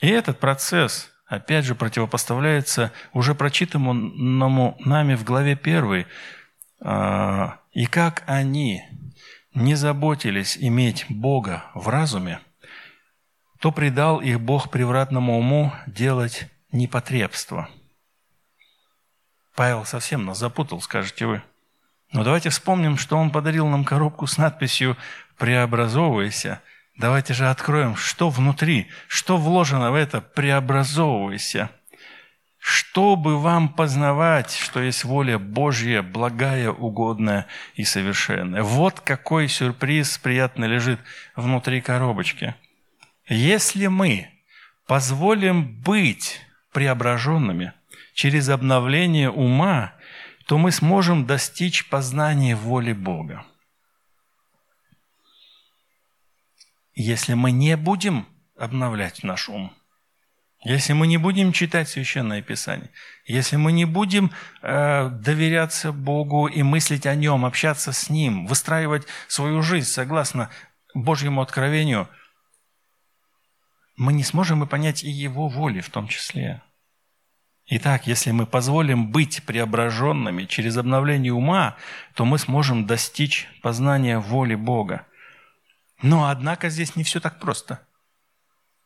И этот процесс опять же противопоставляется уже прочитанному нами в главе 1. «И как они не заботились иметь Бога в разуме, то предал их Бог превратному уму делать непотребство». Павел совсем нас запутал, скажете вы. Но давайте вспомним, что он подарил нам коробку с надписью «Преобразовывайся». Давайте же откроем, что внутри, что вложено в это «преобразовывайся». Чтобы вам познавать, что есть воля Божья, благая, угодная и совершенная. Вот какой сюрприз приятно лежит внутри коробочки. Если мы позволим быть преображенными через обновление ума, то мы сможем достичь познания воли Бога. Если мы не будем обновлять наш ум, если мы не будем читать Священное Писание, если мы не будем доверяться Богу и мыслить о Нем, общаться с Ним, выстраивать свою жизнь согласно Божьему откровению, мы не сможем и понять и Его воли в том числе. Итак, если мы позволим быть преображенными через обновление ума, то мы сможем достичь познания воли Бога. Но, однако, здесь не все так просто.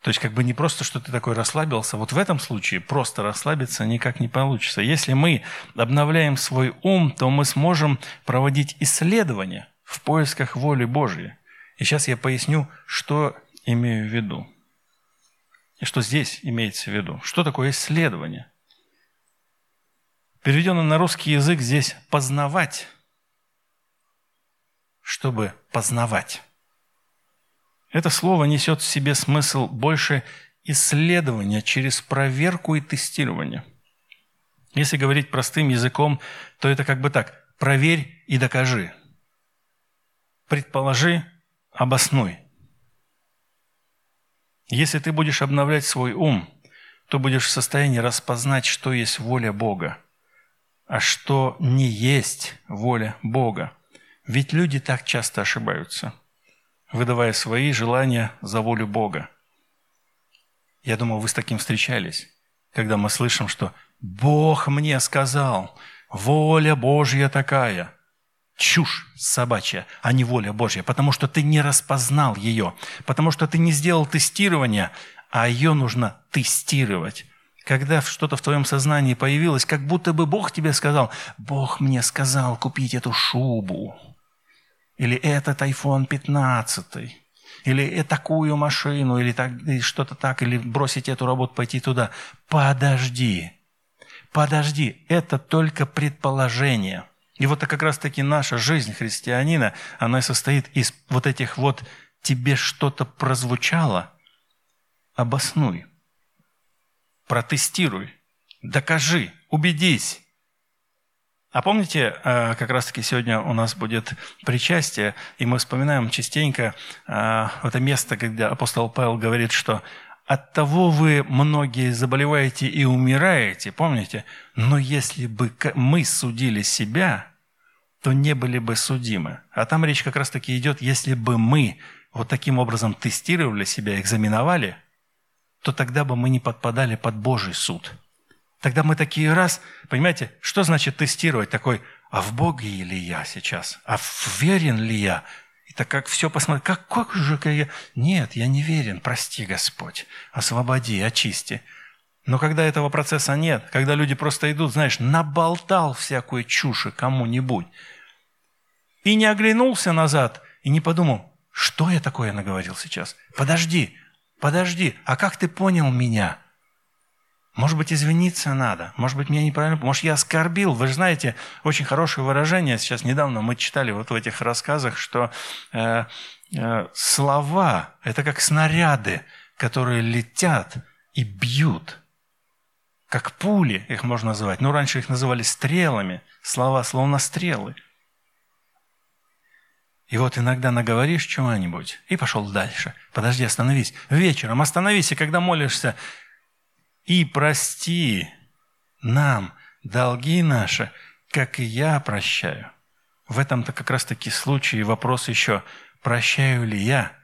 То есть, как бы не просто, что ты такой расслабился. Вот в этом случае просто расслабиться никак не получится. Если мы обновляем свой ум, то мы сможем проводить исследования в поисках воли Божьей. И сейчас я поясню, что имею в виду. И что здесь имеется в виду. Что такое исследование? Переведено на русский язык здесь «познавать», чтобы познавать. Это слово несет в себе смысл больше исследования через проверку и тестирование. Если говорить простым языком, то это как бы так: проверь и докажи, предположи, обоснуй. Если ты будешь обновлять свой ум, то будешь в состоянии распознать, что есть воля Бога, а что не есть воля Бога. Ведь люди так часто ошибаются, выдавая свои желания за волю Бога. Я думаю, вы с таким встречались, когда мы слышим, что «Бог мне сказал, воля Божья такая». Чушь собачья, а не воля Божья, потому что ты не распознал ее, потому что ты не сделал тестирование, а ее нужно тестировать. Когда что-то в твоем сознании появилось, как будто бы Бог тебе сказал: «Бог мне сказал купить эту шубу», или «этот iPhone 15», или «такую машину», или так, что-то так, или «бросить эту работу, пойти туда». Подожди, это только предположение. И вот как раз-таки наша жизнь христианина, она состоит из вот этих вот «тебе что-то прозвучало? Обоснуй». Протестируй, докажи, убедись. А помните, как раз-таки сегодня у нас будет причастие, и мы вспоминаем частенько это место, когда апостол Павел говорит, что «оттого вы многие заболеваете и умираете», помните? «Но если бы мы судили себя, то не были бы судимы». А там речь как раз-таки идет, если бы мы вот таким образом тестировали себя, экзаменовали, то тогда бы мы не подпадали под Божий суд. Тогда мы такие раз, понимаете, что значит тестировать? Такой, а в Боге ли я сейчас? А верен ли я? И так как все посмотреть, как же я? Нет, я не верен, прости, Господь, освободи, очисти. Но когда этого процесса нет, когда люди просто идут, знаешь, наболтал всякую чушь кому-нибудь, и не оглянулся назад, и не подумал, что я такое наговорил сейчас? Подожди, а как ты понял меня? Может быть, извиниться надо, может быть, меня неправильно, может, я оскорбил. Вы же знаете, очень хорошее выражение сейчас недавно мы читали вот в этих рассказах, что слова – это как снаряды, которые летят и бьют, как пули их можно называть. Ну, раньше их называли стрелами, слова словно стрелы. И вот иногда наговоришь чего-нибудь и пошел дальше. Подожди, остановись. Вечером остановись, и когда молишься, и прости нам долги наши, как и я прощаю. В этом-то как раз-таки случай вопрос еще, прощаю ли я,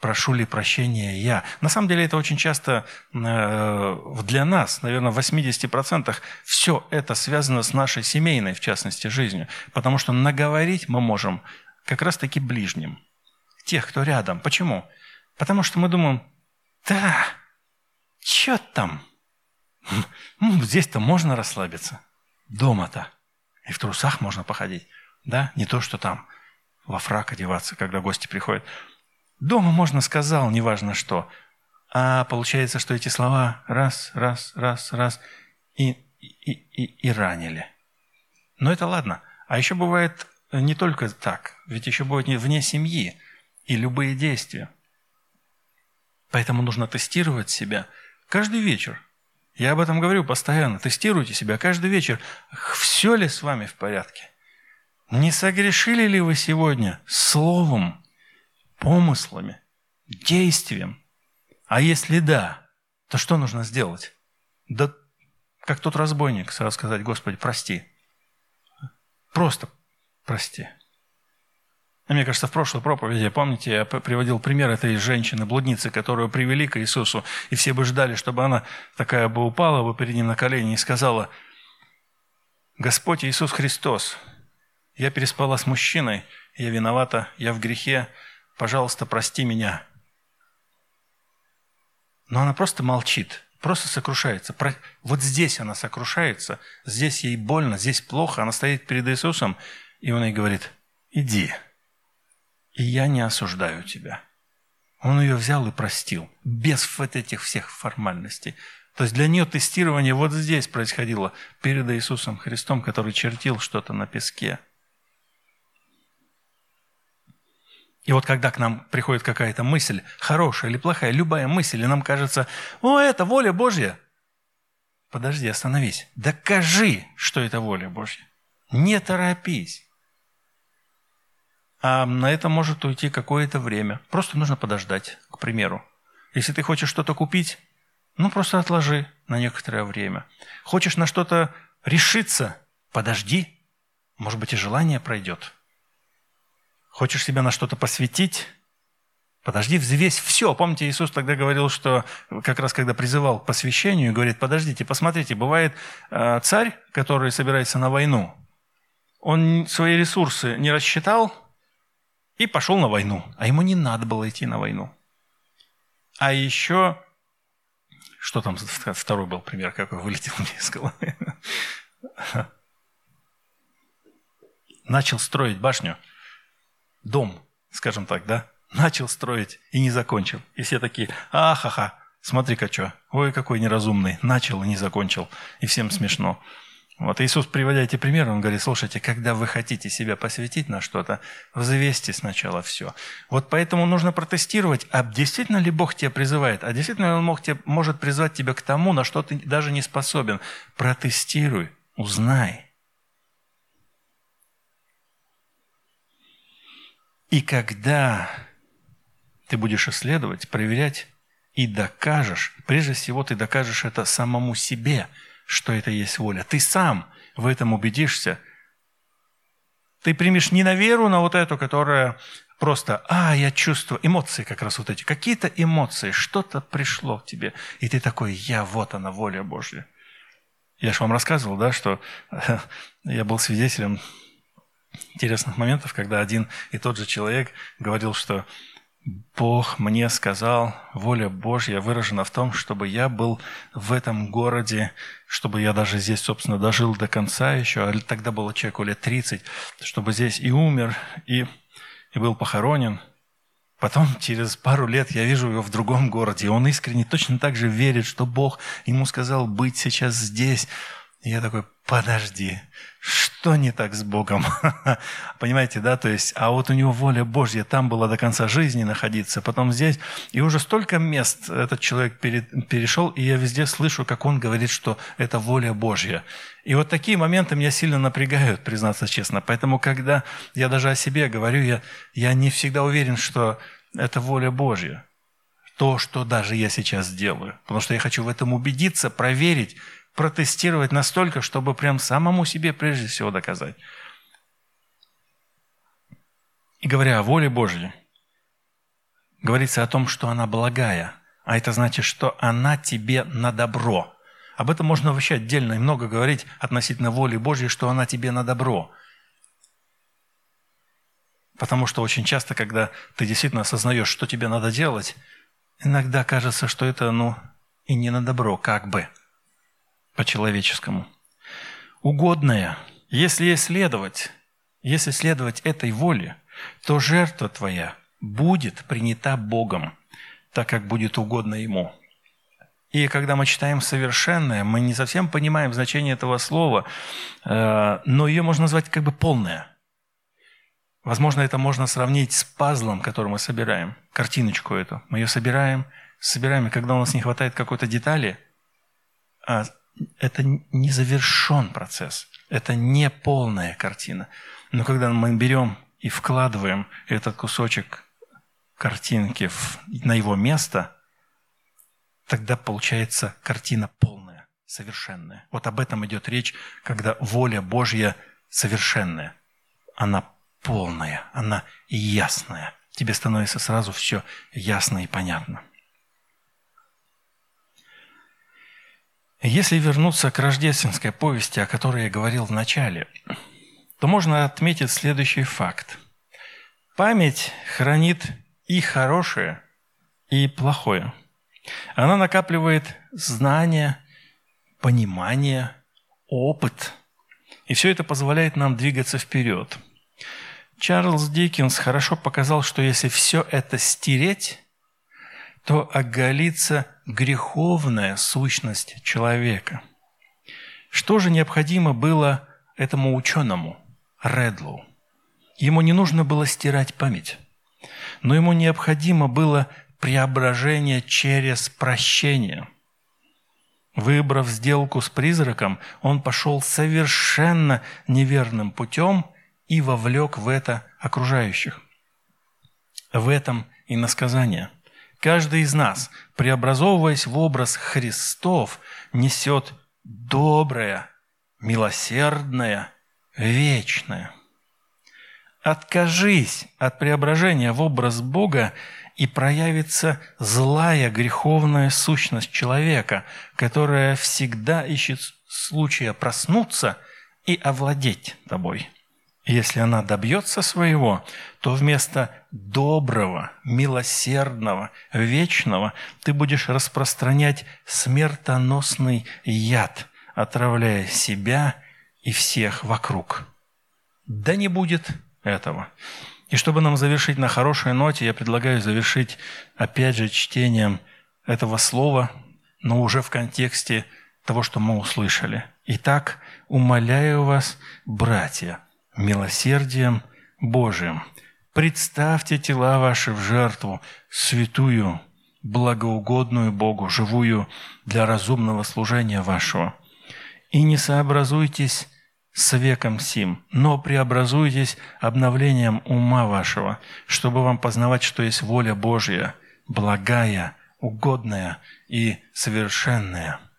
прошу ли прощения я. На самом деле это очень часто для нас, наверное, в 80% все это связано с нашей семейной, в частности, жизнью. Потому что наговорить мы можем как раз-таки ближним, тех, кто рядом. Почему? Потому что мы думаем, да, чё там? Здесь-то можно расслабиться, дома-то. И в трусах можно походить, да? Не то, что там во фрак одеваться, когда гости приходят. Дома можно сказал, неважно что. А получается, что эти слова раз и ранили. Но это ладно. А еще бывает... Не только так, ведь еще будет вне семьи и любые действия. Поэтому нужно тестировать себя каждый вечер. Я об этом говорю постоянно. Тестируйте себя каждый вечер. Все ли с вами в порядке? Не согрешили ли вы сегодня словом, помыслами, действием? А если да, то что нужно сделать? Да как тот разбойник, сразу сказать: «Господи, прости». Просто прости. Мне кажется, в прошлой проповеди, помните, я приводил пример этой женщины-блудницы, которую привели к Иисусу, и все бы ждали, чтобы она такая бы упала бы перед Ним на колени и сказала: «Господь Иисус Христос, я переспала с мужчиной, я виновата, я в грехе, пожалуйста, прости меня». Но она просто молчит, просто сокрушается. Вот здесь она сокрушается, здесь ей больно, здесь плохо, она стоит перед Иисусом, и Он ей говорит: «Иди, и я не осуждаю тебя». Он ее взял и простил, без вот этих всех формальностей. То есть для нее тестирование вот здесь происходило, перед Иисусом Христом, который чертил что-то на песке. И вот когда к нам приходит какая-то мысль, хорошая или плохая, любая мысль, и нам кажется: «О, это воля Божья!» Подожди, остановись. Докажи, что это воля Божья. Не торопись. А на это может уйти какое-то время. Просто нужно подождать, к примеру. Если ты хочешь что-то купить, просто отложи на некоторое время. Хочешь на что-то решиться, подожди. Может быть, и желание пройдет. Хочешь себя на что-то посвятить? Подожди, взвесь все. Помните, Иисус тогда говорил, что как раз когда призывал к посвящению, говорит: подождите, посмотрите, бывает царь, который собирается на войну, он свои ресурсы не рассчитал и пошел на войну. А ему не надо было идти на войну. А еще, что там второй был пример, какой вылетел мне из головы. Начал строить башню. Дом, скажем так, да? Начал строить и не закончил. И все такие: ахаха, смотри-ка что, ой, какой неразумный, начал и не закончил. И всем смешно. Вот Иисус, приводя эти примеры, Он говорит: слушайте, когда вы хотите себя посвятить на что-то, взвесьте сначала все. Вот поэтому нужно протестировать, а действительно ли Бог тебя призывает, а действительно ли Он может призвать тебя к тому, на что ты даже не способен. Протестируй, узнай. И когда ты будешь исследовать, проверять и докажешь, прежде всего ты докажешь это самому себе, что это есть воля. Ты сам в этом убедишься. Ты примешь не на веру, на вот эту, которая просто я чувствую, эмоции как раз вот эти, какие-то эмоции, что-то пришло к тебе, и ты такой: вот она, воля Божья. Я же вам рассказывал, да, что я был свидетелем интересных моментов, когда один и тот же человек говорил, что Бог мне сказал, воля Божья выражена в том, чтобы я был в этом городе, чтобы я даже здесь, собственно, дожил до конца еще, а тогда было человеку лет 30, чтобы здесь и умер, и был похоронен. Потом через пару лет я вижу его в другом городе, и он искренне точно так же верит, что Бог ему сказал быть сейчас здесь. И я такой: подожди, что не так с Богом? Понимаете, да? То есть, а вот у него воля Божья, там была до конца жизни находиться, потом здесь. И уже столько мест этот человек перешел, и я везде слышу, как он говорит, что это воля Божья. И вот такие моменты меня сильно напрягают, признаться честно. Поэтому, когда я даже о себе говорю, я не всегда уверен, что это воля Божья. То, что даже я сейчас делаю. Потому что я хочу в этом убедиться, проверить, протестировать настолько, чтобы прям самому себе прежде всего доказать. И говоря о воле Божьей, говорится о том, что она благая, а это значит, что она тебе на добро. Об этом можно вообще отдельно и много говорить относительно воли Божьей, что она тебе на добро. Потому что очень часто, когда ты действительно осознаешь, что тебе надо делать, иногда кажется, что это, и не на добро, как бы. По-человеческому. Угодное. Если следовать этой воле, то жертва твоя будет принята Богом, так как будет угодно Ему. И когда мы читаем «совершенное», мы не совсем понимаем значение этого слова, но ее можно назвать как бы «полное». Возможно, это можно сравнить с пазлом, который мы собираем, картиночку эту. Мы ее собираем, и когда у нас не хватает какой-то детали, это не завершен процесс, это не полная картина. Но когда мы берем и вкладываем этот кусочек картинки на его место, тогда получается картина полная, совершенная. Вот об этом идет речь, когда воля Божья совершенная. Она полная, она ясная. Тебе становится сразу все ясно и понятно. Если вернуться к рождественской повести, о которой я говорил в начале, то можно отметить следующий факт. Память хранит и хорошее, и плохое. Она накапливает знания, понимание, опыт. И все это позволяет нам двигаться вперед. Чарльз Диккенс хорошо показал, что если все это стереть, то оголится греховная сущность человека. Что же необходимо было этому ученому, Редлоу? Ему не нужно было стирать память, но ему необходимо было преображение через прощение. Выбрав сделку с призраком, он пошел совершенно неверным путем и вовлек в это окружающих. В этом и иносказание. Каждый из нас, преобразовываясь в образ Христов, несет доброе, милосердное, вечное. Откажись от преображения в образ Бога, и проявится злая греховная сущность человека, которая всегда ищет случая проснуться и овладеть тобой. Если она добьется своего, то вместо доброго, милосердного, вечного ты будешь распространять смертоносный яд, отравляя себя и всех вокруг. Да не будет этого. И чтобы нам завершить на хорошей ноте, я предлагаю завершить опять же чтением этого слова, но уже в контексте того, что мы услышали. Итак, умоляю вас, братья, милосердием Божиим, представьте тела ваши в жертву, святую, благоугодную Богу, живую для разумного служения вашего. И не сообразуйтесь с веком сим, но преобразуйтесь обновлением ума вашего, чтобы вам познавать, что есть воля Божья, благая, угодная и совершенная».